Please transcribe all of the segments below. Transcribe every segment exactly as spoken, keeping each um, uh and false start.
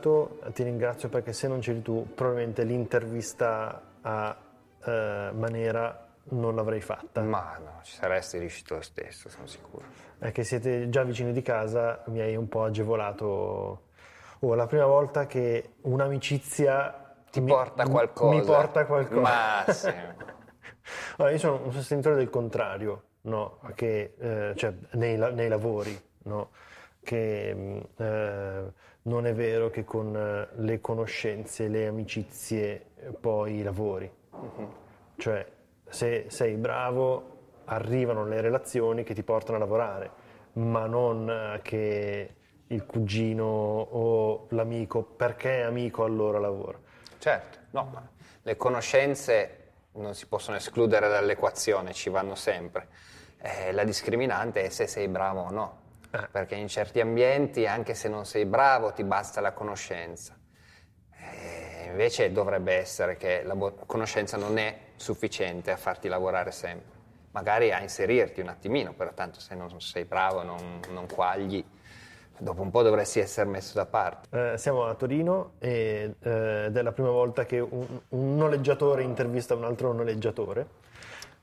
tanto, ti ringrazio perché se non c'eri tu probabilmente l'intervista a uh, Manera non l'avrei fatta. Ma no, ci saresti riuscito lo stesso, sono sicuro. È che siete già vicini di casa, mi hai un po' agevolato. Oh, la prima volta che un'amicizia ti mi, porta qualcosa. Mi porta qualcosa. Ma sì. Allora, io sono un sostenitore del contrario, no? Che, eh, cioè, nei, nei lavori, no? Che eh, non è vero che con le conoscenze, le amicizie, poi lavori. Uh-huh. Cioè, se sei bravo, arrivano le relazioni che ti portano a lavorare, ma non che il cugino o l'amico, perché è amico, allora lavora. Certo, no, ma le conoscenze non si possono escludere dall'equazione, ci vanno sempre. Eh, la discriminante è se sei bravo o no. Ah. Perché in certi ambienti, anche se non sei bravo, ti basta la conoscenza. Eh, invece dovrebbe essere che la bo- conoscenza non è sufficiente a farti lavorare sempre. Magari a inserirti un attimino, però tanto se non sei bravo, non, non quagli, dopo un po' dovresti essere messo da parte. Eh, siamo a Torino e, eh, ed è la prima volta che un, un noleggiatore intervista un altro noleggiatore.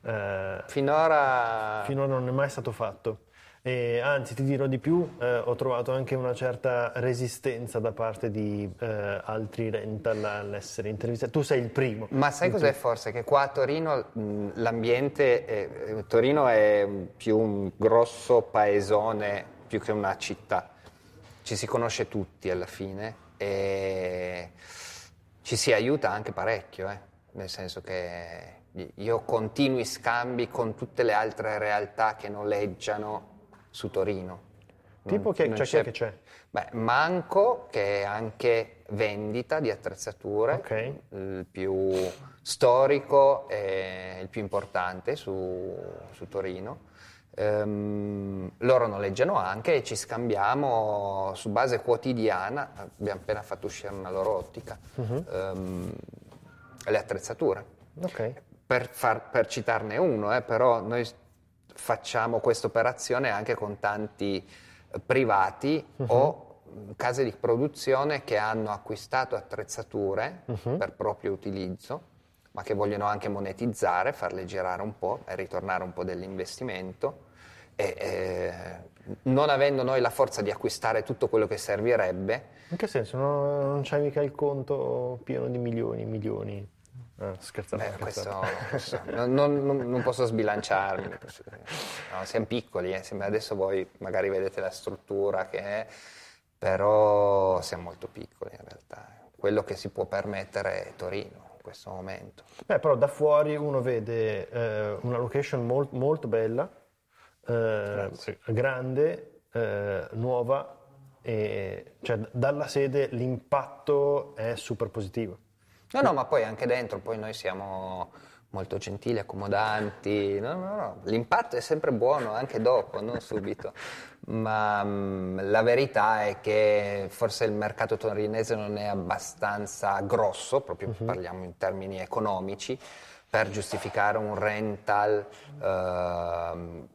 Eh, finora... finora non è mai stato fatto. E anzi, ti dirò di più, eh, ho trovato anche una certa resistenza da parte di eh, altri rental all'essere intervistati. Tu sei il primo. Ma sai cos'è forse? Che qua a Torino mh, l'ambiente... È, Torino è più un grosso paesone, più che una città. Ci si conosce tutti alla fine e ci si aiuta anche parecchio, eh? Nel senso che io continui scambi con tutte le altre realtà che noleggiano su Torino. Tipo che c'è, c'è, che c'è? Beh, Manco, che è anche vendita di attrezzature, okay. Il più storico e il più importante su, su Torino. Ehm, loro noleggiano anche e ci scambiamo su base quotidiana, abbiamo appena fatto uscire una loro ottica, uh-huh. ehm, le attrezzature. Okay. Per, far, per citarne uno, eh, però noi... facciamo questa operazione anche con tanti privati uh-huh. o case di produzione che hanno acquistato attrezzature uh-huh. per proprio utilizzo, ma che vogliono anche monetizzare, farle girare un po' e ritornare un po' dell'investimento. E, e, non avendo noi la forza di acquistare tutto quello che servirebbe. In che senso? Non, non c'hai mica il conto pieno di milioni, milioni. Ah, scherzavo, Beh, scherzavo. Questo non, non, non, non posso sbilanciarmi, no, siamo piccoli, eh. Adesso voi magari vedete la struttura che è, però siamo molto piccoli in realtà. Quello che si può permettere è Torino in questo momento. Beh, però da fuori uno vede eh, una location molt, molto bella, eh, grande, eh, nuova, e cioè, dalla sede l'impatto è super positivo. No, no, ma poi anche dentro, poi noi siamo molto gentili, accomodanti, no, no, no, l'impatto è sempre buono, anche dopo, non subito, ma mh, la verità è che forse il mercato torinese non è abbastanza grosso, proprio uh-huh. parliamo in termini economici, per giustificare un rental eh,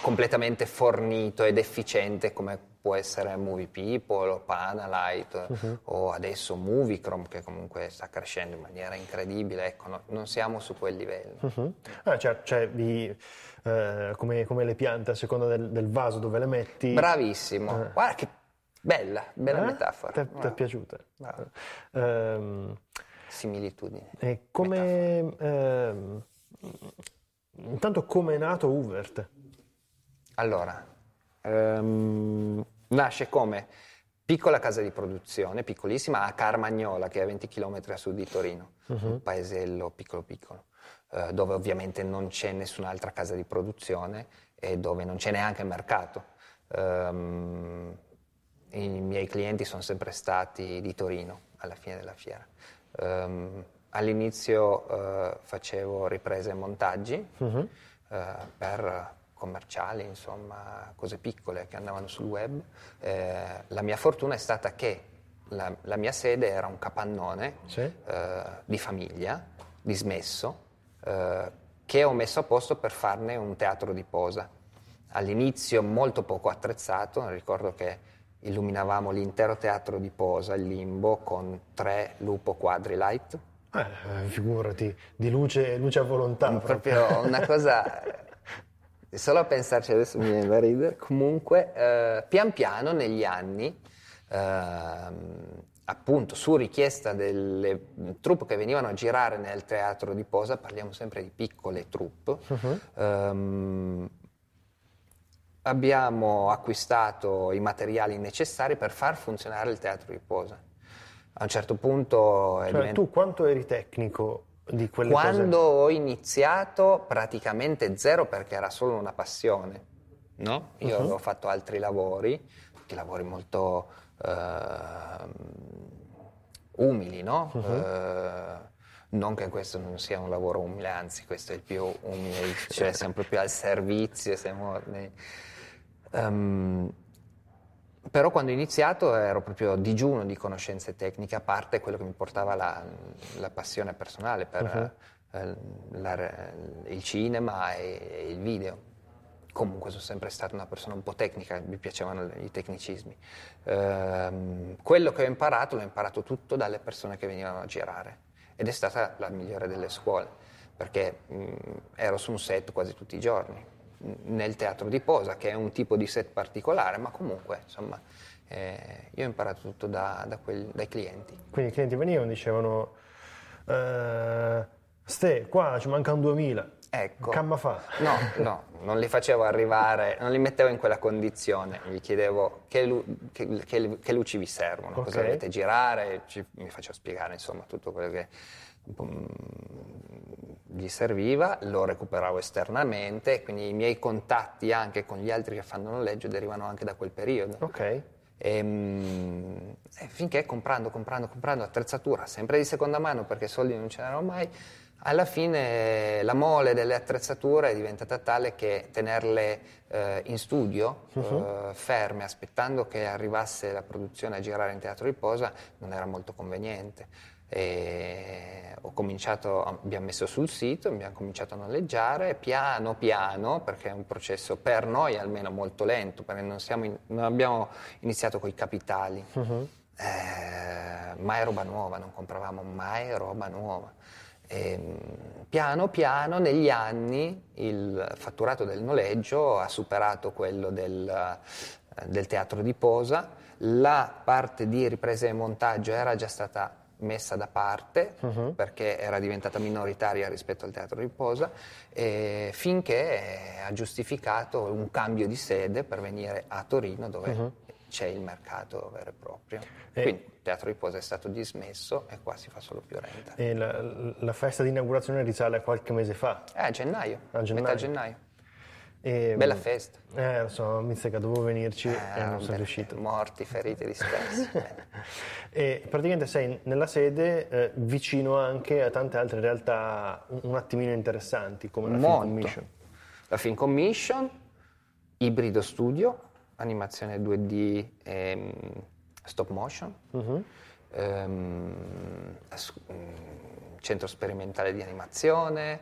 completamente fornito ed efficiente come può essere Movie People o Panalight uh-huh. o adesso MovieCrom, che comunque sta crescendo in maniera incredibile, ecco, no, non siamo su quel livello. Uh-huh. Ah, cioè, cioè vi, eh, come, come le piante, a seconda del, del vaso dove le metti. Bravissimo, uh-huh. guarda che bella, bella eh? metafora. Ti è uh-huh. piaciuta? Uh-huh. Uh-huh. Similitudine. E come, uh, intanto come è nato Üvert? Allora, um, nasce come piccola casa di produzione, piccolissima, a Carmagnola, che è a venti chilometri a sud di Torino, uh-huh. un paesello piccolo piccolo, eh, dove ovviamente non c'è nessun'altra casa di produzione e dove non c'è neanche il mercato. Um, i miei clienti sono sempre stati di Torino alla fine della fiera. Um, all'inizio uh, facevo riprese e montaggi uh-huh. uh, per... commerciali, insomma, cose piccole che andavano sul web. Eh, la mia fortuna è stata che la, la mia sede era un capannone sì. eh, di famiglia, dismesso, eh, che ho messo a posto per farne un teatro di posa. All'inizio molto poco attrezzato, ricordo che illuminavamo l'intero teatro di posa, il limbo, con tre lupo quadrilight. Eh, figurati, di luce, luce a volontà. Proprio, proprio una cosa, solo a pensarci adesso mi viene da ridere. Comunque, eh, pian piano negli anni, eh, appunto su richiesta delle troupe che venivano a girare nel teatro di posa, parliamo sempre di piccole troupe, uh-huh. um, abbiamo acquistato i materiali necessari per far funzionare il teatro di posa. A un certo punto cioè, divent... tu quanto eri tecnico di quelle cose? Quando ho iniziato praticamente zero, perché era solo una passione, no? Io uh-huh. avevo fatto altri lavori, tutti lavori molto Uh, umili, no? Uh-huh. Uh, non che questo non sia un lavoro umile, anzi questo è il più umile, cioè siamo proprio al servizio, siamo nei... um, però quando ho iniziato ero proprio a digiuno di conoscenze tecniche, a parte quello che mi portava la, la passione personale per uh-huh. uh, la, il cinema e, e il video. Comunque sono sempre stata una persona un po' tecnica, mi piacevano i tecnicismi. Ehm, quello che ho imparato, l'ho imparato tutto dalle persone che venivano a girare. Ed è stata la migliore delle scuole, perché mh, ero su un set quasi tutti i giorni, nel teatro di posa, che è un tipo di set particolare, ma comunque, insomma, eh, io ho imparato tutto da, da quel, dai clienti. Quindi i clienti venivano e dicevano, eh, ste, qua ci mancano duemila. Ecco. Camma fa. No, no, non li facevo arrivare, non li mettevo in quella condizione, gli chiedevo che, lu- che, che, che luci vi servono, okay. cosa dovete girare, ci, mi facevo spiegare insomma tutto quello che um, gli serviva, lo recuperavo esternamente, quindi i miei contatti anche con gli altri che fanno noleggio derivano anche da quel periodo. Ok. E, um, e finché comprando, comprando, comprando attrezzatura, sempre di seconda mano perché soldi non ce n'erano mai, alla fine la mole delle attrezzature è diventata tale che tenerle eh, in studio, uh-huh. eh, ferme, aspettando che arrivasse la produzione a girare in teatro di posa, non era molto conveniente. E ho cominciato, abbiamo messo sul sito, abbiamo cominciato a noleggiare, piano piano, perché è un processo per noi almeno molto lento, perché non, siamo in, non abbiamo iniziato coi capitali, uh-huh. eh, mai roba nuova, non compravamo mai roba nuova. E piano piano negli anni il fatturato del noleggio ha superato quello del, del teatro di posa, la parte di ripresa e montaggio era già stata messa da parte uh-huh. perché era diventata minoritaria rispetto al teatro di posa, e finché ha giustificato un cambio di sede per venire a Torino dove uh-huh. c'è il mercato vero e proprio. E quindi il teatro di posa è stato dismesso e qua si fa solo più renta. E la, la festa di inaugurazione risale a qualche mese fa? Eh, a gennaio, a gennaio. metà gennaio. E, Bella festa. Eh, lo so, mi sa che dovevo venirci eh, e non sono riuscito. Morti, feriti, dispersi. E praticamente sei nella sede eh, vicino anche a tante altre realtà un attimino interessanti, come la Molto. Film Commission. La Film Commission, Ibrido Studio, animazione due D e um, stop motion, uh-huh. um, Centro Sperimentale di Animazione,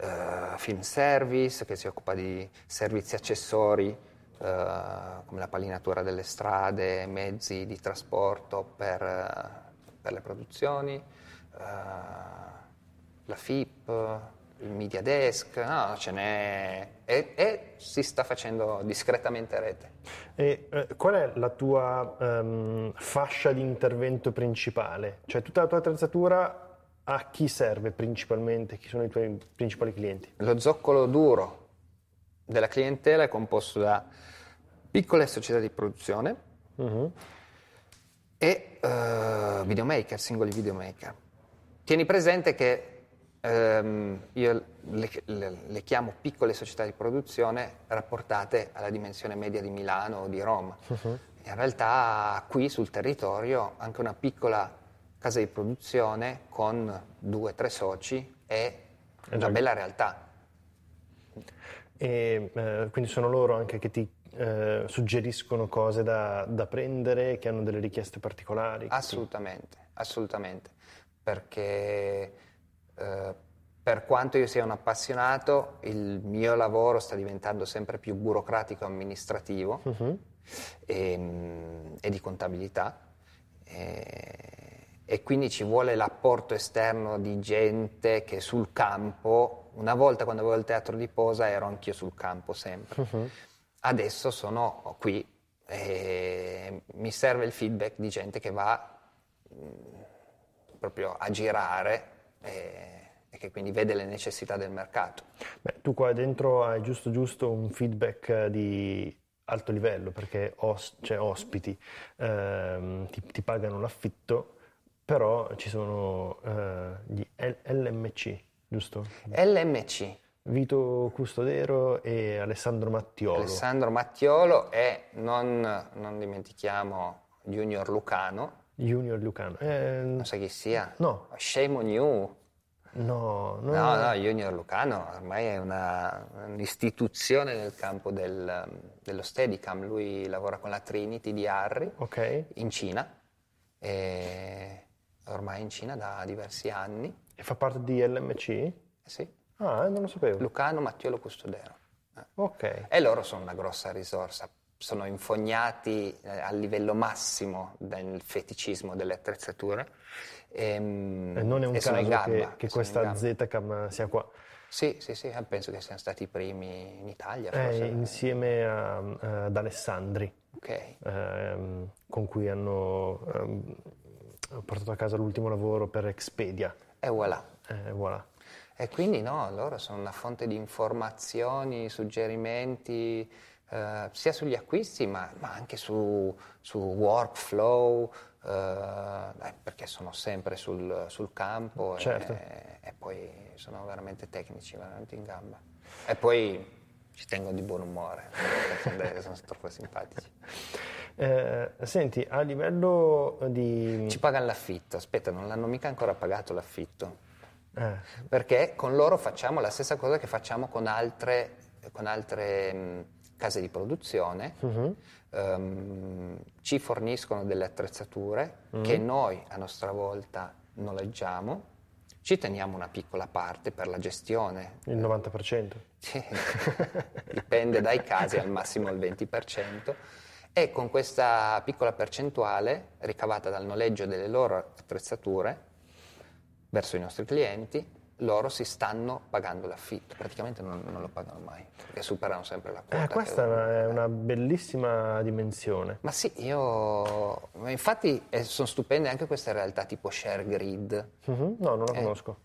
uh, Film Service, che si occupa di servizi accessori uh, come la pallinatura delle strade, mezzi di trasporto per, uh, per le produzioni, uh, la F I P, il Media Desk, no, ce n'è, e, e si sta facendo discretamente rete. E eh, qual è la tua um, fascia di intervento principale? Cioè tutta la tua attrezzatura a chi serve principalmente? Chi sono i tuoi principali clienti? Lo zoccolo duro della clientela è composto da piccole società di produzione uh-huh. e uh, videomaker, singoli videomaker. Tieni presente che Um, io le, le, le chiamo piccole società di produzione rapportate alla dimensione media di Milano o di Roma. Uh-huh. In realtà qui sul territorio anche una piccola casa di produzione con due o tre soci è una esatto. bella realtà. E eh, quindi sono loro anche che ti eh, suggeriscono cose da, da prendere, che hanno delle richieste particolari? Assolutamente, ti... assolutamente, perché... Uh, per quanto io sia un appassionato, il mio lavoro sta diventando sempre più burocratico e amministrativo, uh-huh. e, e di contabilità, e, e quindi ci vuole l'apporto esterno di gente che sul campo. Una volta, quando avevo il teatro di posa, ero anch'io sul campo sempre, uh-huh. Adesso sono qui e mi serve il feedback di gente che va mh, proprio a girare e, e che quindi vede le necessità del mercato. Beh, tu qua dentro hai giusto giusto un feedback di alto livello, perché os- cioè ospiti, ehm, ti, ti pagano l'affitto, però ci sono eh, gli L- LMC, giusto? L M C. Vito Custodero e Alessandro Mattiolo. Alessandro Mattiolo e non, non dimentichiamo Junior Lucano. Junior Lucano. Eh, non sai chi sia? No. Shame on you. No, no, no, no, Junior Lucano ormai è una, un'istituzione nel campo del, dello Steadicam. Lui lavora con la Trinity di Arri, okay, in Cina, e ormai in Cina da diversi anni. E fa parte di L M C? Eh sì. Ah, non lo sapevo. Lucano, Mattiolo, Custodero. Eh. Ok. E loro sono una grossa risorsa. Sono infognati a livello massimo dal feticismo delle attrezzature. E, e non è un caso gamba, che, che questa Z-Cam sia qua. Sì, sì, sì, penso che siano stati i primi in Italia. Forse. Eh, insieme a, ad Alessandri, okay, ehm, con cui hanno ehm, portato a casa l'ultimo lavoro per Expedia. E voilà. Eh, voilà. E quindi no, loro sono una fonte di informazioni, suggerimenti, Uh, sia sugli acquisti ma, ma anche su, su workflow, uh, eh, perché sono sempre sul, sul campo, certo. e, e poi sono veramente tecnici, veramente in gamba, e poi ci tengo di buon umore perché sono troppo simpatici. Eh, senti, a livello di... ci pagano l'affitto. Aspetta, non l'hanno mica ancora pagato l'affitto, eh. perché con loro facciamo la stessa cosa che facciamo con altre con altre mh, case di produzione, uh-huh. um, ci forniscono delle attrezzature, uh-huh. che noi a nostra volta noleggiamo, ci teniamo una piccola parte per la gestione. Il novanta per cento? Sì, dipende dai casi, al massimo il venti per cento, e con questa piccola percentuale ricavata dal noleggio delle loro attrezzature verso i nostri clienti, loro si stanno pagando l'affitto. Praticamente non, non lo pagano mai, perché superano sempre la quota. Eh, questa che... è una bellissima dimensione. Ma sì, io... infatti eh, sono stupende anche queste realtà tipo Share Grid. Mm-hmm. No, non la eh, conosco.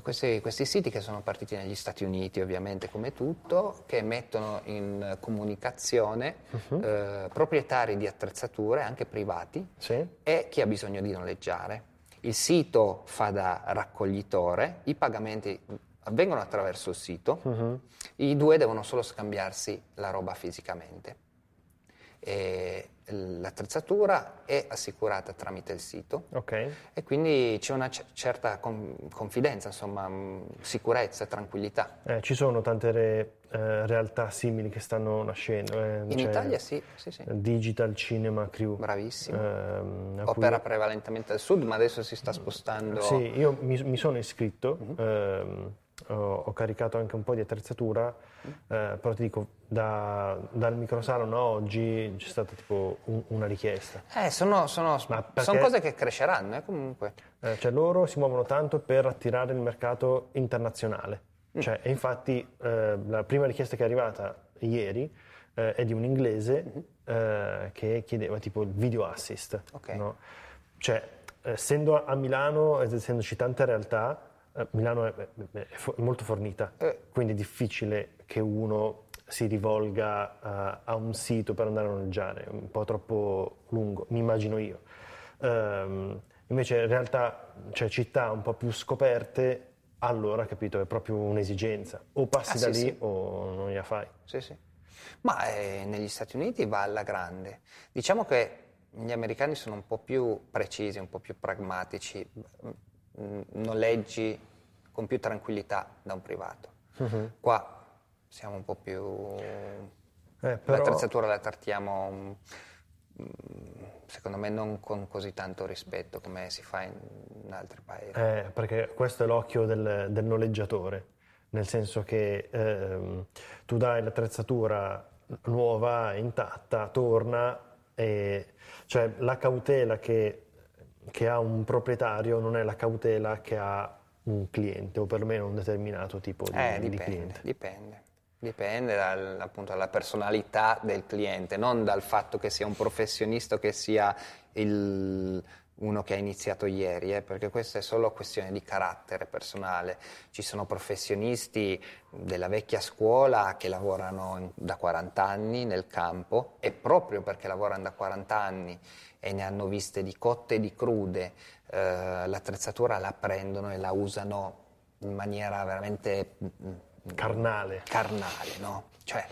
Questi, questi siti che sono partiti negli Stati Uniti, ovviamente, come tutto, che mettono in comunicazione, mm-hmm. eh, proprietari di attrezzature, anche privati, sì. e chi ha bisogno di noleggiare. Il sito fa da raccoglitore, i pagamenti avvengono attraverso il sito, uh-huh. i due devono solo scambiarsi la roba fisicamente. E l'attrezzatura è assicurata tramite il sito, okay. e quindi c'è una c- certa com- confidenza, insomma, mh, sicurezza, tranquillità. Eh, ci sono tante re- eh, realtà simili che stanno nascendo. Eh, In cioè, Italia sì, sì, sì. Digital Cinema Crew. Bravissimo. Ehm, Opera cui... prevalentemente al sud, ma adesso si sta spostando. Sì, io mi, mi sono iscritto, mm-hmm. ehm, ho, ho caricato anche un po' di attrezzatura, mm-hmm. eh, però ti dico, Da, dal microsalone a oggi c'è stata tipo un, una richiesta. Eh, sono, sono, perché, sono cose che cresceranno, eh, comunque. Eh, cioè loro si muovono tanto per attirare il mercato internazionale. Mm. Cioè, e infatti eh, la prima richiesta che è arrivata ieri eh, è di un inglese, mm-hmm. eh, che chiedeva tipo il video assist. Okay. No? Cioè, essendo a Milano, essendoci tante realtà, eh, Milano è, è, è molto fornita, eh. quindi è difficile che uno si rivolga uh, a un sito per andare a noleggiare, un po' troppo lungo, mi immagino io. Um, invece in realtà, cioè, città un po' più scoperte, allora, capito, è proprio un'esigenza. O passi ah, da sì, lì sì. o non la fai. Sì, sì. Ma eh, negli Stati Uniti va alla grande. Diciamo che gli americani sono un po' più precisi, un po' più pragmatici, noleggi con più tranquillità da un privato. Uh-huh. Qua siamo un po' più... Eh, però... l'attrezzatura la trattiamo, secondo me, non con così tanto rispetto come si fa in altri paesi. Eh, perché questo è l'occhio del, del noleggiatore, nel senso che ehm, tu dai l'attrezzatura nuova, intatta, torna, e cioè la cautela che, che ha un proprietario non è la cautela che ha un cliente, o perlomeno un determinato tipo di, eh, dipende, di cliente. Dipende, dipende dal, appunto, dalla personalità del cliente, non dal fatto che sia un professionista, che sia il... uno che ha iniziato ieri, eh, perché questa è solo questione di carattere personale. Ci sono professionisti della vecchia scuola che lavorano in, da quaranta anni nel campo, e proprio perché lavorano da quaranta anni e ne hanno viste di cotte e di crude, eh, l'attrezzatura la prendono e la usano in maniera veramente carnale, carnale, no? Cioè,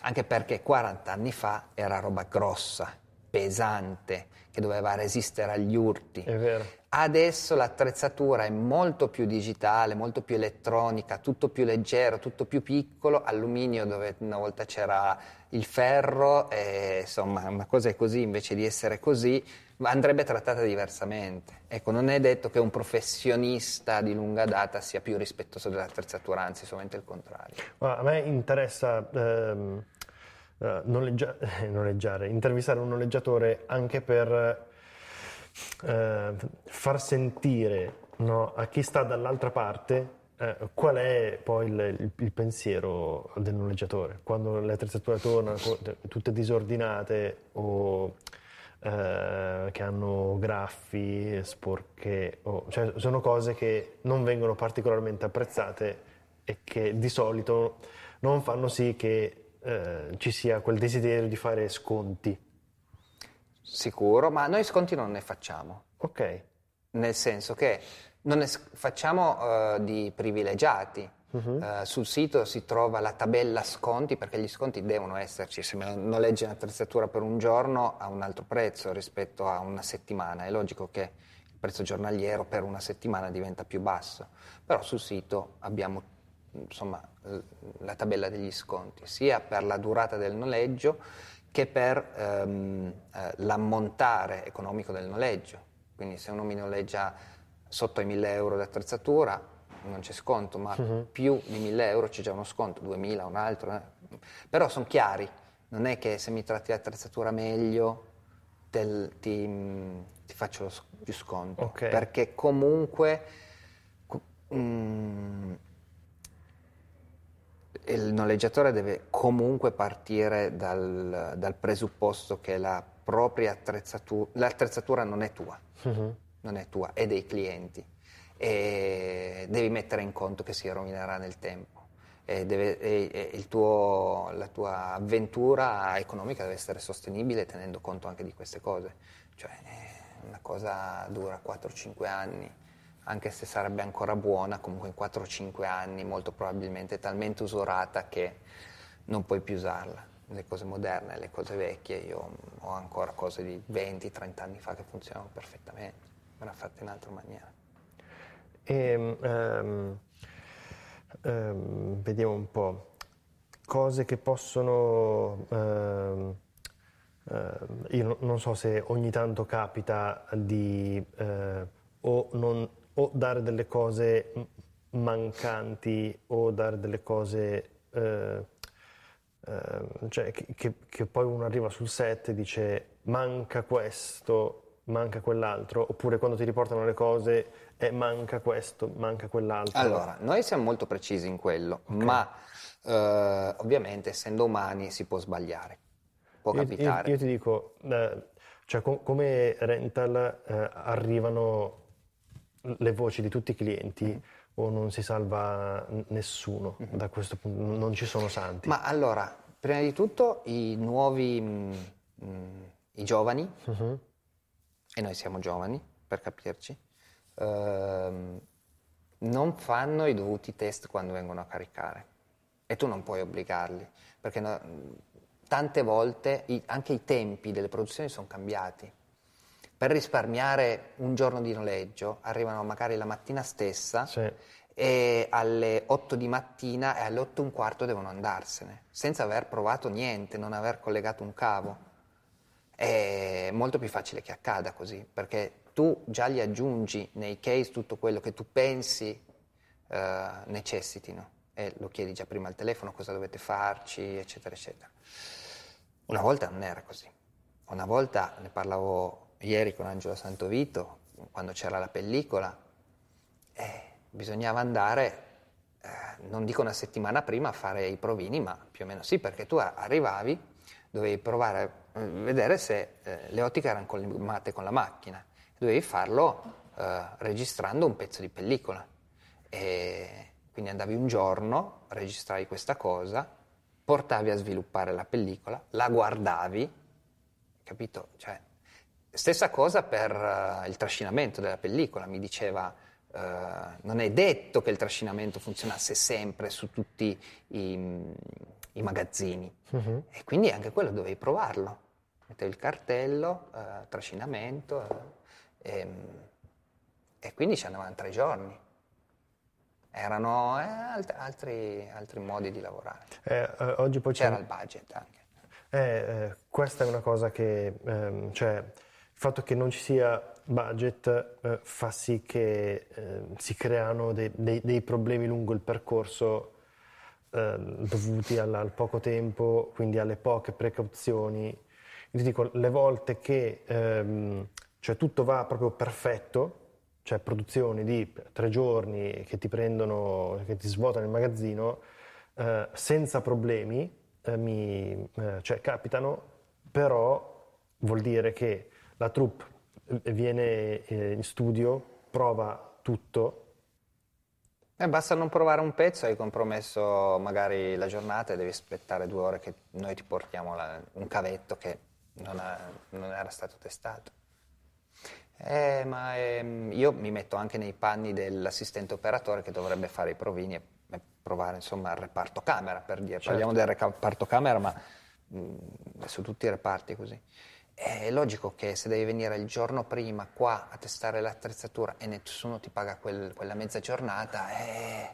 anche perché quaranta anni fa era roba grossa, pesante, che doveva resistere agli urti. È vero. Adesso l'attrezzatura è molto più digitale, molto più elettronica, tutto più leggero, tutto più piccolo, alluminio dove una volta c'era il ferro, e, insomma, una cosa è così invece di essere così, andrebbe trattata diversamente. Ecco, non è detto che un professionista di lunga data sia più rispettoso dell'attrezzatura, anzi, solamente il contrario. A me interessa... Ehm... Uh, noleggia- noleggiare, intervistare un noleggiatore anche per uh, far sentire, no, a chi sta dall'altra parte uh, qual è poi il, il, il pensiero del noleggiatore quando le attrezzature tornano tutte disordinate o uh, che hanno graffi, sporche, o, cioè, sono cose che non vengono particolarmente apprezzate e che di solito non fanno sì che Eh, ci sia quel desiderio di fare sconti. Sicuro, ma noi sconti non ne facciamo. Ok. Nel senso che non ne facciamo uh, di privilegiati. Uh-huh. Uh, sul sito si trova la tabella sconti, perché gli sconti devono esserci. Se me noleggi un'attrezzatura per un giorno ha un altro prezzo rispetto a una settimana. È logico che il prezzo giornaliero per una settimana diventa più basso. Però sul sito abbiamo, insomma, la tabella degli sconti, sia per la durata del noleggio che per ehm, eh, l'ammontare economico del noleggio. Quindi se uno mi noleggia sotto i mille euro di attrezzatura non c'è sconto, ma uh-huh. più di mille euro c'è già uno sconto, duemila, un altro. Eh. Però sono chiari, non è che se mi tratti l'attrezzatura meglio del, ti, ti faccio lo, più sconto. Okay. Perché comunque... Mm, il noleggiatore deve comunque partire dal, dal presupposto che la propria attrezzatura, l'attrezzatura non è tua, uh-huh. non è tua, è dei clienti, e devi mettere in conto che si rovinerà nel tempo, e deve, e, e il tuo, la tua avventura economica deve essere sostenibile tenendo conto anche di queste cose. Cioè, una cosa dura quattro o cinque anni, anche se sarebbe ancora buona, comunque in quattro o cinque anni molto probabilmente è talmente usurata che non puoi più usarla. Le cose moderne, le cose vecchie, io ho ancora cose di venti trenta anni fa che funzionano perfettamente, ma fatte in altra maniera. E, um, um, vediamo un po', cose che possono... Um, uh, io non so se ogni tanto capita di... Uh, o non... o dare delle cose mancanti, o dare delle cose eh, eh, cioè che, che, che poi uno arriva sul set e dice manca questo, manca quell'altro, oppure quando ti riportano le cose è eh, manca questo, manca quell'altro. Allora, noi siamo molto precisi in quello, okay. ma eh, ovviamente essendo umani si può sbagliare, può io, capitare. Io, io ti dico, eh, cioè com- come rental eh, arrivano... le voci di tutti i clienti, mm-hmm. o non si salva nessuno, mm-hmm. da questo punto non ci sono santi. Ma allora, prima di tutto i nuovi, mh, mh, i giovani, mm-hmm. e noi siamo giovani per capirci, ehm, non fanno i dovuti test quando vengono a caricare, e tu non puoi obbligarli, perché no, tante volte i, anche i tempi delle produzioni sono cambiati. Per risparmiare un giorno di noleggio arrivano magari la mattina stessa, sì. e alle otto di mattina e alle otto e un quarto devono andarsene senza aver provato niente, non aver collegato un cavo. È molto più facile che accada così, perché tu già li aggiungi nei case tutto quello che tu pensi eh, necessitino, eh, lo chiedi già prima al telefono, cosa dovete farci, eccetera, eccetera. Una volta non era così. Una volta, ne parlavo ieri con Angelo Santovito, quando c'era la pellicola, eh, bisognava andare, eh, non dico una settimana prima, a fare i provini, ma più o meno sì, perché tu arrivavi, dovevi provare a vedere se eh, le ottiche erano collimate con la macchina, dovevi farlo eh, registrando un pezzo di pellicola. E quindi andavi un giorno, registravi questa cosa, portavi a sviluppare la pellicola, la guardavi, capito? Cioè, stessa cosa per uh, il trascinamento della pellicola, mi diceva, uh, non è detto che il trascinamento funzionasse sempre su tutti i, i magazzini, uh-huh. E quindi anche quello dovevi provarlo, mettevi il cartello, uh, trascinamento, uh, e, e quindi ci andavano tre giorni. Erano eh, alt- altri, altri modi di lavorare. Eh, eh, oggi poi c'era il budget anche. Eh, eh, questa è una cosa che, ehm, cioè, il fatto che non ci sia budget eh, fa sì che eh, si creano dei, dei, dei problemi lungo il percorso eh, dovuti alla, al poco tempo, quindi alle poche precauzioni. Io ti dico, le volte che ehm, cioè tutto va proprio perfetto, cioè produzioni di tre giorni che ti prendono, che ti svuotano il magazzino, eh, senza problemi, eh, mi, eh, cioè capitano, però vuol dire che la troupe viene eh, in studio, prova tutto. Eh, basta non provare un pezzo, hai compromesso magari la giornata e devi aspettare due ore che noi ti portiamo la, un cavetto che non, ha, non era stato testato. Eh, ma ehm, io mi metto anche nei panni dell'assistente operatore che dovrebbe fare i provini e, e provare, insomma, il reparto camera, per dire. Certo. Parliamo del reparto camera, ma mh, su tutti i reparti così. È logico che se devi venire il giorno prima qua a testare l'attrezzatura e nessuno ti paga quel, quella mezza giornata, eh,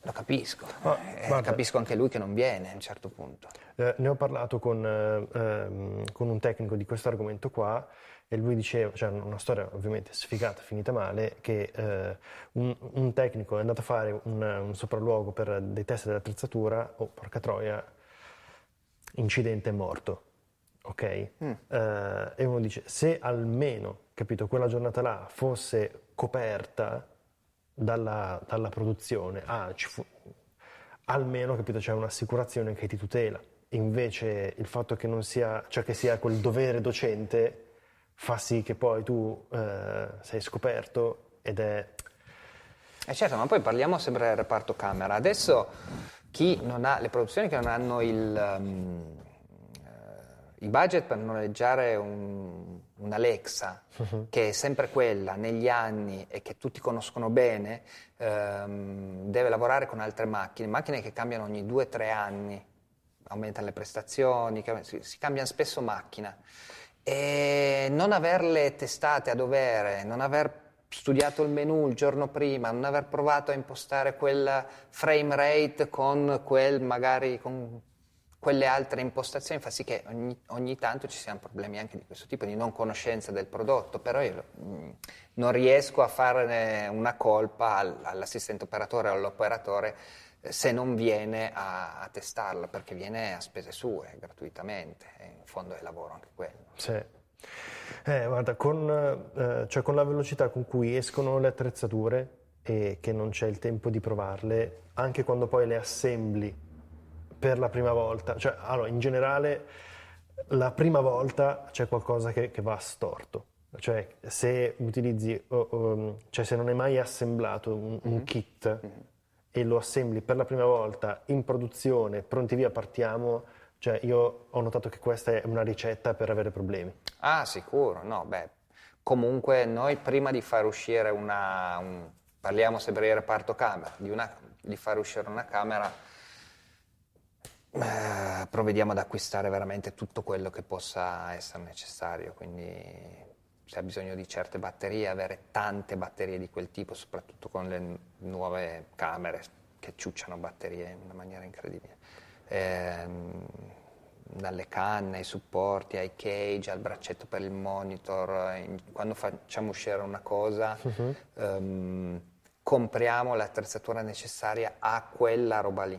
lo capisco. Oh, eh, capisco anche lui che non viene a un certo punto. Eh, ne ho parlato con, eh, con un tecnico di questo argomento qua. E lui diceva, cioè una storia ovviamente sfigata, finita male, che eh, un, un tecnico è andato a fare un, un sopralluogo per dei test dell'attrezzatura, oh porca troia, incidente, morto, ok? Mm. Eh, e uno dice, se almeno, capito, quella giornata là fosse coperta dalla, dalla produzione, ah, ci fu, almeno, capito, c'è un'assicurazione che ti tutela. Invece il fatto che non sia, cioè che sia quel dovere docente, fa sì che poi tu eh, sei scoperto ed è... Eh certo, ma poi parliamo sempre del reparto camera. Adesso chi non ha, le produzioni che non hanno il, um, eh, il budget per noleggiare un, un Alexa, uh-huh. che è sempre quella negli anni e che tutti conoscono bene, ehm, deve lavorare con altre macchine, macchine che cambiano ogni due o tre anni, aumentano le prestazioni, si, si cambiano spesso macchina. E non averle testate a dovere, non aver studiato il menu il giorno prima, non aver provato a impostare quel frame rate con quel magari con quelle altre impostazioni, fa sì che ogni, ogni tanto ci siano problemi anche di questo tipo, di non conoscenza del prodotto. Però io non riesco a farne una colpa all'assistente operatore o all'operatore se non viene a, a testarla, perché viene a spese sue, gratuitamente, in fondo è lavoro anche quello. Sì. Eh, guarda, con, eh, cioè con la velocità con cui escono le attrezzature e che non c'è il tempo di provarle, anche quando poi le assembli per la prima volta, cioè allora in generale la prima volta c'è qualcosa che, che va storto. Cioè se utilizzi, oh, oh, cioè se non hai mai assemblato un, mm-hmm. un kit, mm-hmm. e lo assembli per la prima volta in produzione, pronti via, partiamo, cioè io ho notato che questa è una ricetta per avere problemi. Ah, sicuro, no, beh, comunque noi prima di far uscire una, un, parliamo sempre di reparto camera, di, una, di far uscire una camera, eh, provvediamo ad acquistare veramente tutto quello che possa essere necessario, quindi... c'è bisogno di certe batterie, avere tante batterie di quel tipo, soprattutto con le nuove camere che ciucciano batterie in una maniera incredibile. Ehm, dalle canne, ai supporti, ai cage, al braccetto per il monitor. Quando facciamo uscire una cosa, uh-huh. um, compriamo l'attrezzatura necessaria a quella roba lì.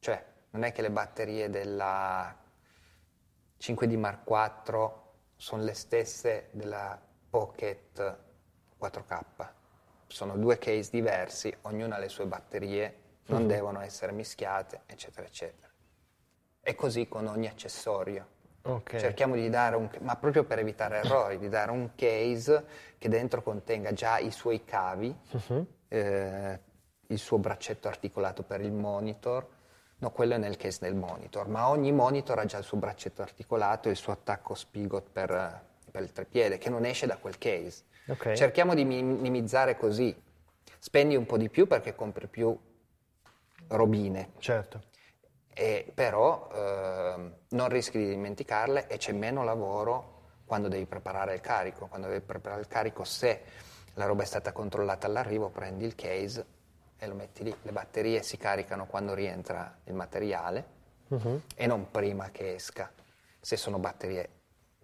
Cioè, non è che le batterie della cinque D Mark quattro sono le stesse della Pocket quattro K. Sono due case diversi, ognuna ha le sue batterie, non mm. devono essere mischiate, eccetera, eccetera. E così con ogni accessorio. Okay. Cerchiamo di dare un, ma proprio per evitare errori, di dare un case che dentro contenga già i suoi cavi, uh-huh. eh, il suo braccetto articolato per il monitor. No, quello è nel case del monitor, ma ogni monitor ha già il suo braccetto articolato e il suo attacco spigot per, per il treppiede, che non esce da quel case. Okay. Cerchiamo di minimizzare così. Spendi un po' di più perché compri più robine. Certo. E però eh, non rischi di dimenticarle e c'è meno lavoro quando devi preparare il carico. Quando devi preparare il carico, se la roba è stata controllata all'arrivo, prendi il case e lo metti lì. Le batterie si caricano quando rientra il materiale uh-huh. e non prima che esca, se sono batterie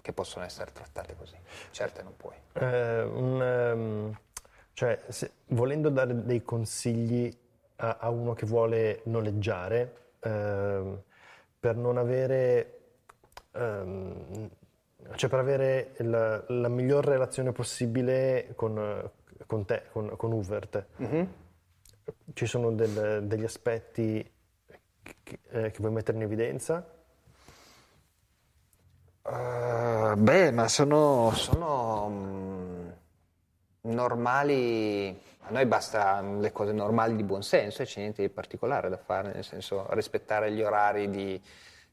che possono essere trattate così. Certe non puoi. Eh, un, um, cioè, se, volendo dare dei consigli a, a uno che vuole noleggiare, Uh, per non avere um, cioè per avere la, la miglior relazione possibile con, con te, con, con Üvert, mm-hmm. ci sono del, degli aspetti che, eh, che vuoi mettere in evidenza? Uh, beh, ma sono, sono mm, normali. A noi basta le cose normali di buon senso e c'è niente di particolare da fare, nel senso rispettare gli orari di,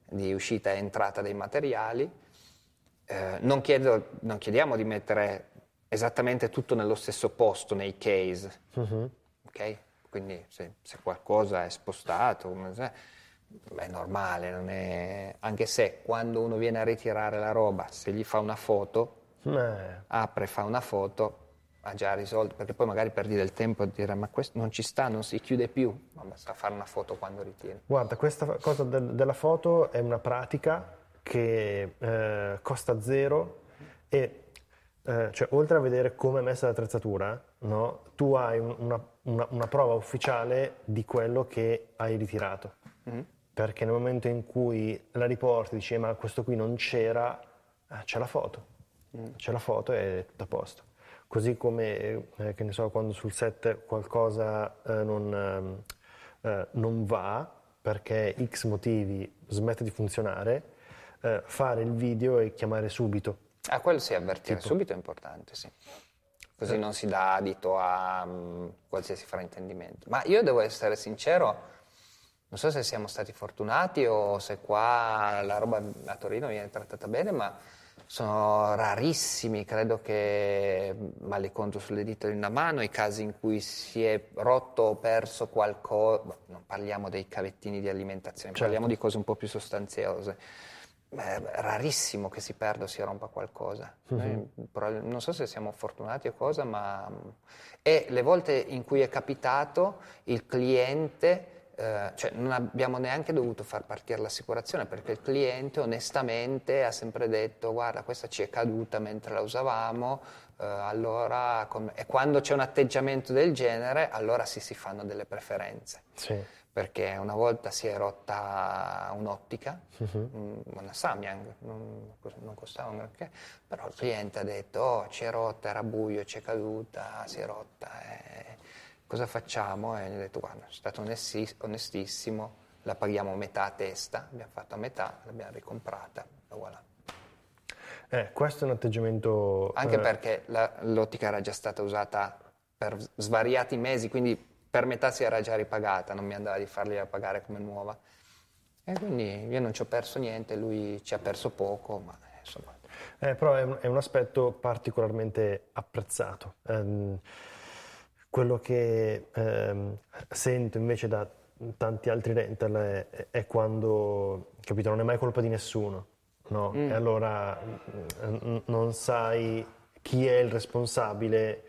di uscita e entrata dei materiali. Eh, non, chiedo, non chiediamo di mettere esattamente tutto nello stesso posto nei case, uh-huh. ok? Quindi se, se qualcosa è spostato, beh, è normale, non è... anche se quando uno viene a ritirare la roba, se gli fa una foto, eh. apre, fa una foto, ha già risolto, perché poi magari perdi del tempo a dire ma questo non ci sta, non si chiude più, ma basta fare una foto quando ritieni. Guarda, questa cosa de- della foto è una pratica che eh, costa zero e eh, cioè oltre a vedere come è messa l'attrezzatura, no, tu hai un, una, una, una prova ufficiale di quello che hai ritirato, mm-hmm. perché nel momento in cui la riporti dici ma questo qui non c'era, ah, c'è la foto, mm. c'è la foto e è tutto a posto. Così come, eh, che ne so, quando sul set qualcosa eh, non, eh, non va, perché X motivi smette di funzionare, eh, fare il video e chiamare subito. Ah, quello sì, avvertire tipo. Subito è importante, sì. Così eh. non si dà adito a um, qualsiasi fraintendimento. Ma io devo essere sincero, non so se siamo stati fortunati o se qua la roba a Torino viene trattata bene, ma... sono rarissimi, credo che, ma li conto sulle dita di una mano, i casi in cui si è rotto o perso qualcosa. Non parliamo dei cavettini di alimentazione, certo. parliamo di cose un po' più sostanziose. È rarissimo che si perda o si rompa qualcosa. Mm-hmm. Noi, non so se siamo fortunati o cosa, ma... E le volte in cui è capitato, il cliente... Uh, cioè non abbiamo neanche dovuto far partire l'assicurazione perché il cliente onestamente ha sempre detto guarda questa ci è caduta mentre la usavamo, uh, allora com-... e quando c'è un atteggiamento del genere allora sì, si fanno delle preferenze, sì. perché una volta si è rotta un'ottica, uh-huh. una Samyang, non, non costava un granché, però il cliente ha detto oh ci è rotta, era buio, ci è caduta, si è rotta, eh. cosa facciamo? E gli ho detto guarda, è stato onesti- onestissimo, la paghiamo metà a testa, abbiamo fatto a metà, l'abbiamo ricomprata, e voilà. Eh, questo è un atteggiamento... Anche eh... perché la, l'ottica era già stata usata per svariati mesi, quindi per metà si era già ripagata, non mi andava di fargliela pagare come nuova. E quindi io non ci ho perso niente, lui ci ha perso poco, ma insomma... Eh, però è un, è un aspetto particolarmente apprezzato. Um, Quello che ehm, sento invece da tanti altri rental è, è quando, capito, non è mai colpa di nessuno, no? Mm. E allora n- non sai chi è il responsabile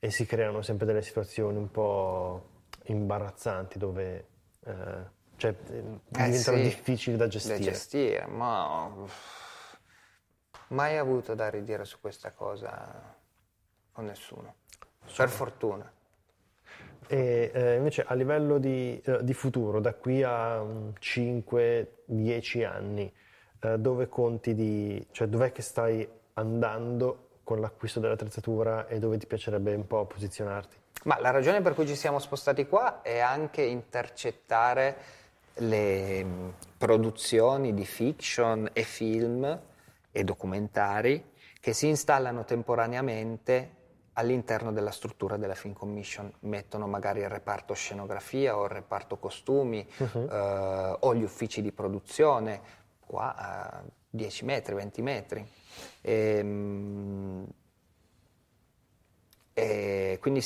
e si creano sempre delle situazioni un po' imbarazzanti dove eh, cioè, eh, diventano sì, difficili da gestire. Da gestire, ma uff, mai avuto da ridire su questa cosa con nessuno, per fortuna. E eh, invece a livello di, eh, di futuro, da qui a cinque dieci anni, eh, dove conti di, cioè dov'è che stai andando con l'acquisto dell'attrezzatura e dove ti piacerebbe un po' posizionarti? Ma la ragione per cui ci siamo spostati qua è anche intercettare le produzioni di fiction e film e documentari che si installano temporaneamente all'interno della struttura della Film Commission, mettono magari il reparto scenografia o il reparto costumi, uh-huh. eh, o gli uffici di produzione, qua a dieci metri, venti metri. E, e quindi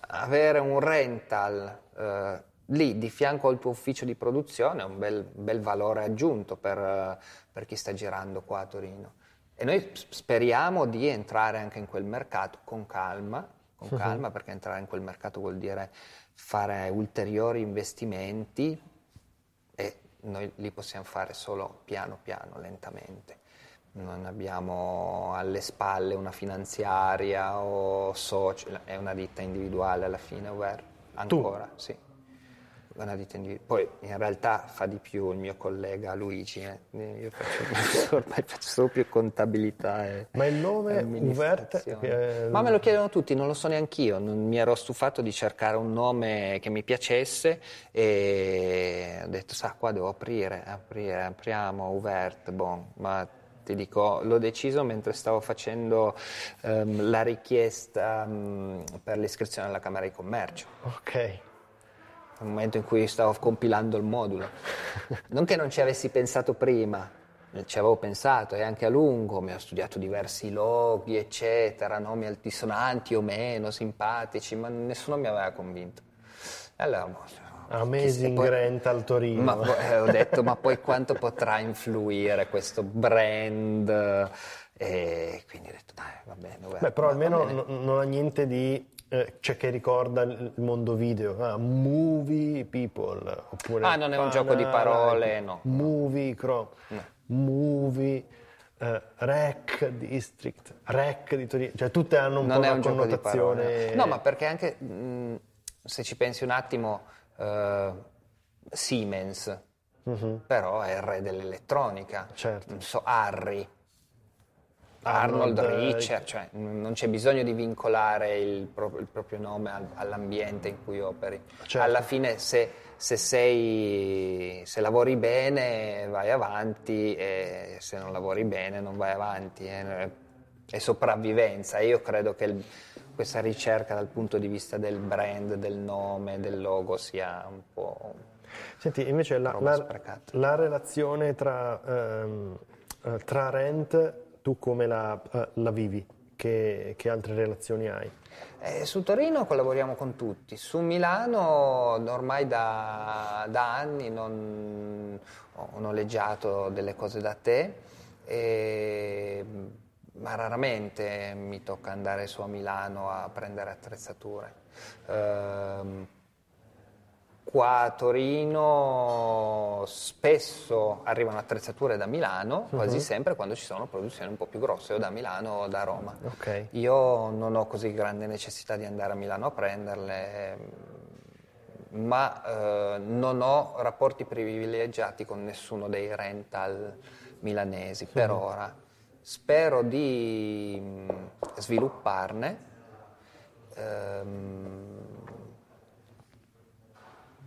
avere un rental eh, lì di fianco al tuo ufficio di produzione è un bel, bel valore aggiunto per, per chi sta girando qua a Torino. E noi speriamo di entrare anche in quel mercato con calma, con calma, perché entrare in quel mercato vuol dire fare ulteriori investimenti e noi li possiamo fare solo piano piano, lentamente. Non abbiamo alle spalle una finanziaria o socio, è una ditta individuale alla fine, Uber, ancora, tu. Sì. Una ditta individuale. Poi in realtà fa di più il mio collega Luigi, eh. Io faccio, ormai faccio solo più contabilità e, ma il nome Üvert è... ma me lo chiedono tutti, non lo so neanche io, non mi ero stufato di cercare un nome che mi piacesse e ho detto sa qua devo aprire, aprire apriamo Üvert, bon, ma ti dico, l'ho deciso mentre stavo facendo um, la richiesta um, per l'iscrizione alla Camera di Commercio. Ok. Nel momento in cui stavo compilando il modulo. Non che non ci avessi pensato prima, ci avevo pensato e anche a lungo, mi ho studiato diversi loghi, eccetera, nomi altisonanti o meno, simpatici, ma nessuno mi aveva convinto. Allora, Amazing poi, Rental Torino. Ma poi, eh, ho detto, ma poi quanto potrà influire questo brand? E quindi ho detto, dai, va bene. Guarda, Beh, però almeno n- non ha niente di... c'è che ricorda il mondo video, ah, Movie People, oppure ah non è un Panalight, gioco di parole, no, MovieCrom, no. Movie uh, Rec District, Rec di Torino, cioè tutte hanno un non po' una un connotazione parole, no. no ma perché anche mh, se ci pensi un attimo uh, Siemens, uh-huh. però è il re dell'elettronica, certo. Non so, Arri, Arnold, Richard, cioè non c'è bisogno di vincolare il, pro- il proprio nome al- all'ambiente in cui operi. Certo. Alla fine se, se sei se lavori bene vai avanti e se non lavori bene non vai avanti, eh. È sopravvivenza. Io credo che il, questa ricerca dal punto di vista del brand, del nome, del logo sia un po'... Senti, invece la, la, la relazione tra, ehm, tra Rent... Tu come la, la vivi? Che, che altre relazioni hai? Eh, su Torino collaboriamo con tutti, su Milano ormai da, da anni non, ho noleggiato delle cose da te, e, ma raramente mi tocca andare su a Milano a prendere attrezzature. Ehm, Qua a Torino spesso arrivano attrezzature da Milano, quasi uh-huh. sempre quando ci sono produzioni un po' più grosse, o da Milano o da Roma. Okay. Io non ho così grande necessità di andare a Milano a prenderle, ma eh, non ho rapporti privilegiati con nessuno dei rental milanesi uh-huh. per ora. Spero di svilupparne. Ehm,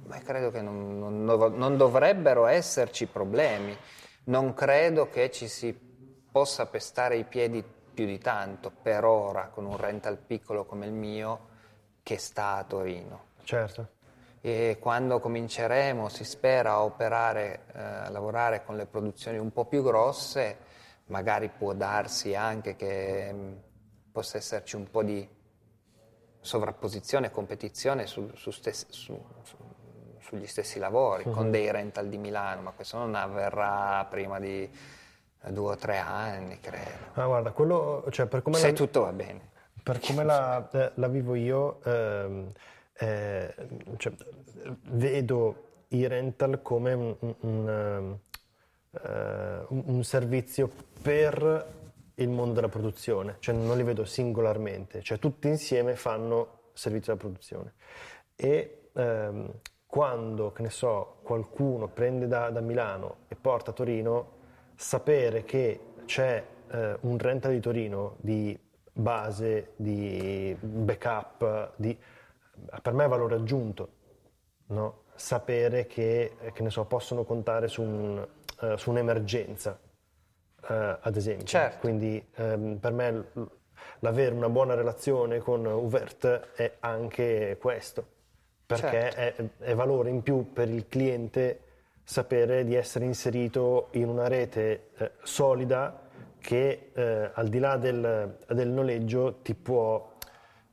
Ma credo che non, non, non dovrebbero esserci problemi. Non credo che ci si possa pestare i piedi più di tanto per ora con un rental piccolo come il mio che sta a Torino. Certo. E quando cominceremo, si spera, a operare, eh, a lavorare con le produzioni un po' più grosse, magari può darsi anche che mh, possa esserci un po' di sovrapposizione e competizione su, su, stes- su, su sugli stessi lavori, uh-huh. con dei rental di Milano, ma questo non avverrà prima di due o tre anni, credo. Ah, guarda, quello, cioè, per come se la, tutto va bene. Per come la, la vivo io, ehm, eh, cioè, vedo i rental come un, un, un, uh, un servizio per il mondo della produzione, cioè non li vedo singolarmente, cioè tutti insieme fanno servizio alla produzione. e ehm, quando, che ne so, qualcuno prende da, da Milano e porta a Torino, sapere che c'è eh, un rental di Torino di base, di backup, di, per me è valore aggiunto, no? Sapere che, che ne so, possono contare su, un, uh, su un'emergenza, uh, ad esempio. Certo. Quindi um, per me l- l'avere una buona relazione con Üvert è anche questo, perché certo. è, è valore in più per il cliente sapere di essere inserito in una rete eh, solida che eh, al di là del, del noleggio ti può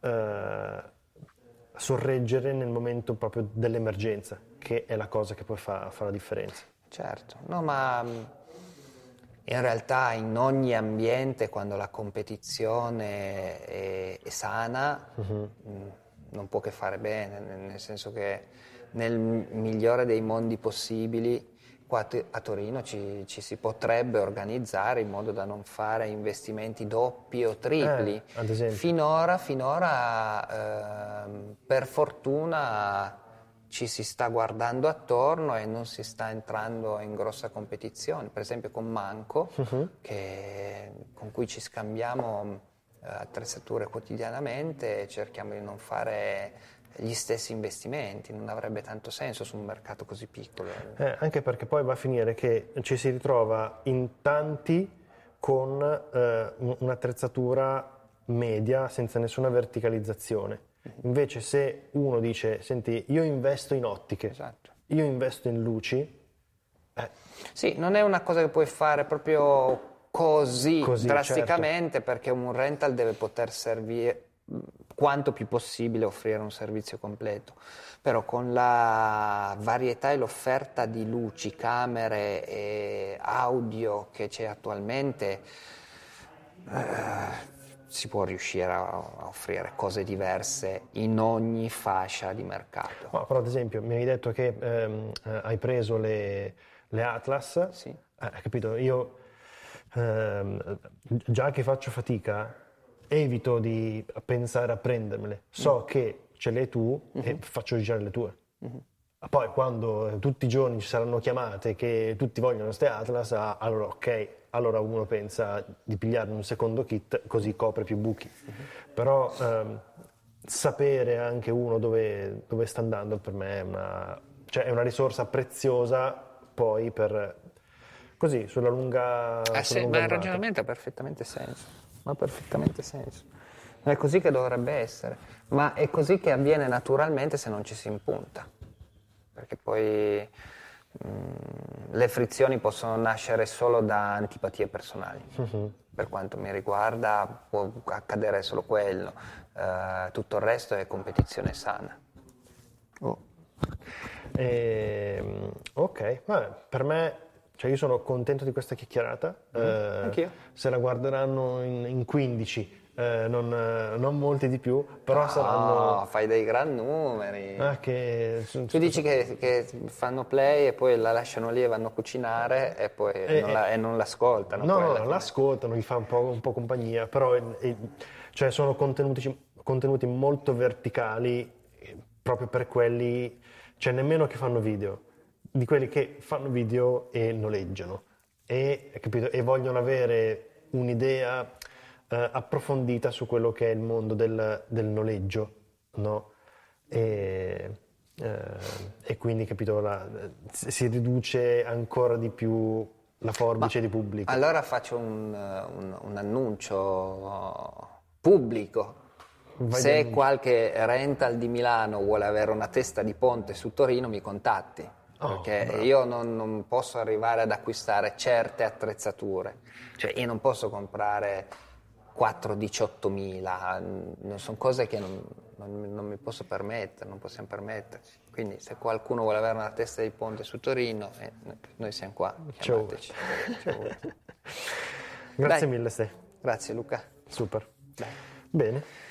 eh, sorreggere nel momento proprio dell'emergenza, che è la cosa che poi fa, fa la differenza. Certo, no, ma in realtà in ogni ambiente, quando la competizione è, è sana, uh-huh. non può che fare bene, nel senso che nel migliore dei mondi possibili qua a Torino ci, ci si potrebbe organizzare in modo da non fare investimenti doppi o tripli. Eh, ad esempio. Finora, finora eh, per fortuna ci si sta guardando attorno e non si sta entrando in grossa competizione. Per esempio con Manco, uh-huh. che, con cui ci scambiamo eh, attrezzature quotidianamente e cerchiamo di non fare gli stessi investimenti, non avrebbe tanto senso su un mercato così piccolo. Eh, anche perché poi va a finire che ci si ritrova in tanti con eh, un'attrezzatura media senza nessuna verticalizzazione. Invece se uno dice, senti, io investo in ottiche, esatto. io investo in luci. Eh. Sì, non è una cosa che puoi fare proprio così, così drasticamente, certo. perché un rental deve poter servire quanto più possibile, offrire un servizio completo, però con la varietà e l'offerta di luci, camere e audio che c'è attualmente eh, si può riuscire a, a offrire cose diverse in ogni fascia di mercato. Oh, però ad esempio mi hai detto che ehm, hai preso le, le Atlas, sì. eh, capito? Io ehm, già che faccio fatica evito di pensare a prendermele, so mm. che ce le hai tu mm-hmm. e faccio girare le tue. Mm-hmm. Poi quando tutti i giorni ci saranno chiamate che tutti vogliono ste Atlas, allora ok, allora uno pensa di pigliarne un secondo kit così copre più buchi. Mm-hmm. Però ehm, sapere anche uno dove, dove sta andando per me è una, cioè è una risorsa preziosa poi per così sulla lunga, eh, sulla sì, lunga ma il ragionamento ha perfettamente senso. Ha perfettamente senso, è così che dovrebbe essere, ma è così che avviene naturalmente se non ci si impunta, perché poi mh, le frizioni possono nascere solo da antipatie personali. Uh-huh. Per quanto mi riguarda può accadere solo quello, uh, tutto il resto è competizione sana. Oh. Eh, ok, vabbè, per me cioè io sono contento di questa chiacchierata, mm, eh, anch'io. Se la guarderanno in, in quindici, eh, non, non molti di più, però no, saranno... fai dei gran numeri. Ah, che... Tu dici che, che fanno play e poi la lasciano lì e vanno a cucinare e poi eh, non, la, eh, e non l'ascoltano. No, poi no, non l'ascoltano, gli fa un po', un po' compagnia, però è, è, cioè sono contenuti, contenuti molto verticali proprio per quelli, cioè nemmeno che fanno video. Di quelli che fanno video e noleggiano e, capito, e vogliono avere un'idea eh, approfondita su quello che è il mondo del, del noleggio, no? E, eh, e quindi, capito, la, si riduce ancora di più la forbice Ma, di pubblico. Allora faccio un, un, un annuncio pubblico. Vai Se dentro. Qualche rental di Milano vuole avere una testa di ponte su Torino, mi contatti. Oh, perché bravo. io non, non posso arrivare ad acquistare certe attrezzature, cioè io non posso comprare quattro diciottomila, sono cose che non, non, non mi posso permettere, non possiamo permetterci. Quindi se qualcuno vuole avere una testa di ponte su Torino, eh, noi siamo qua, chiamateci. Ciao. Ciao. Grazie Dai. mille Ste. Grazie Luca. Super. Dai. Bene.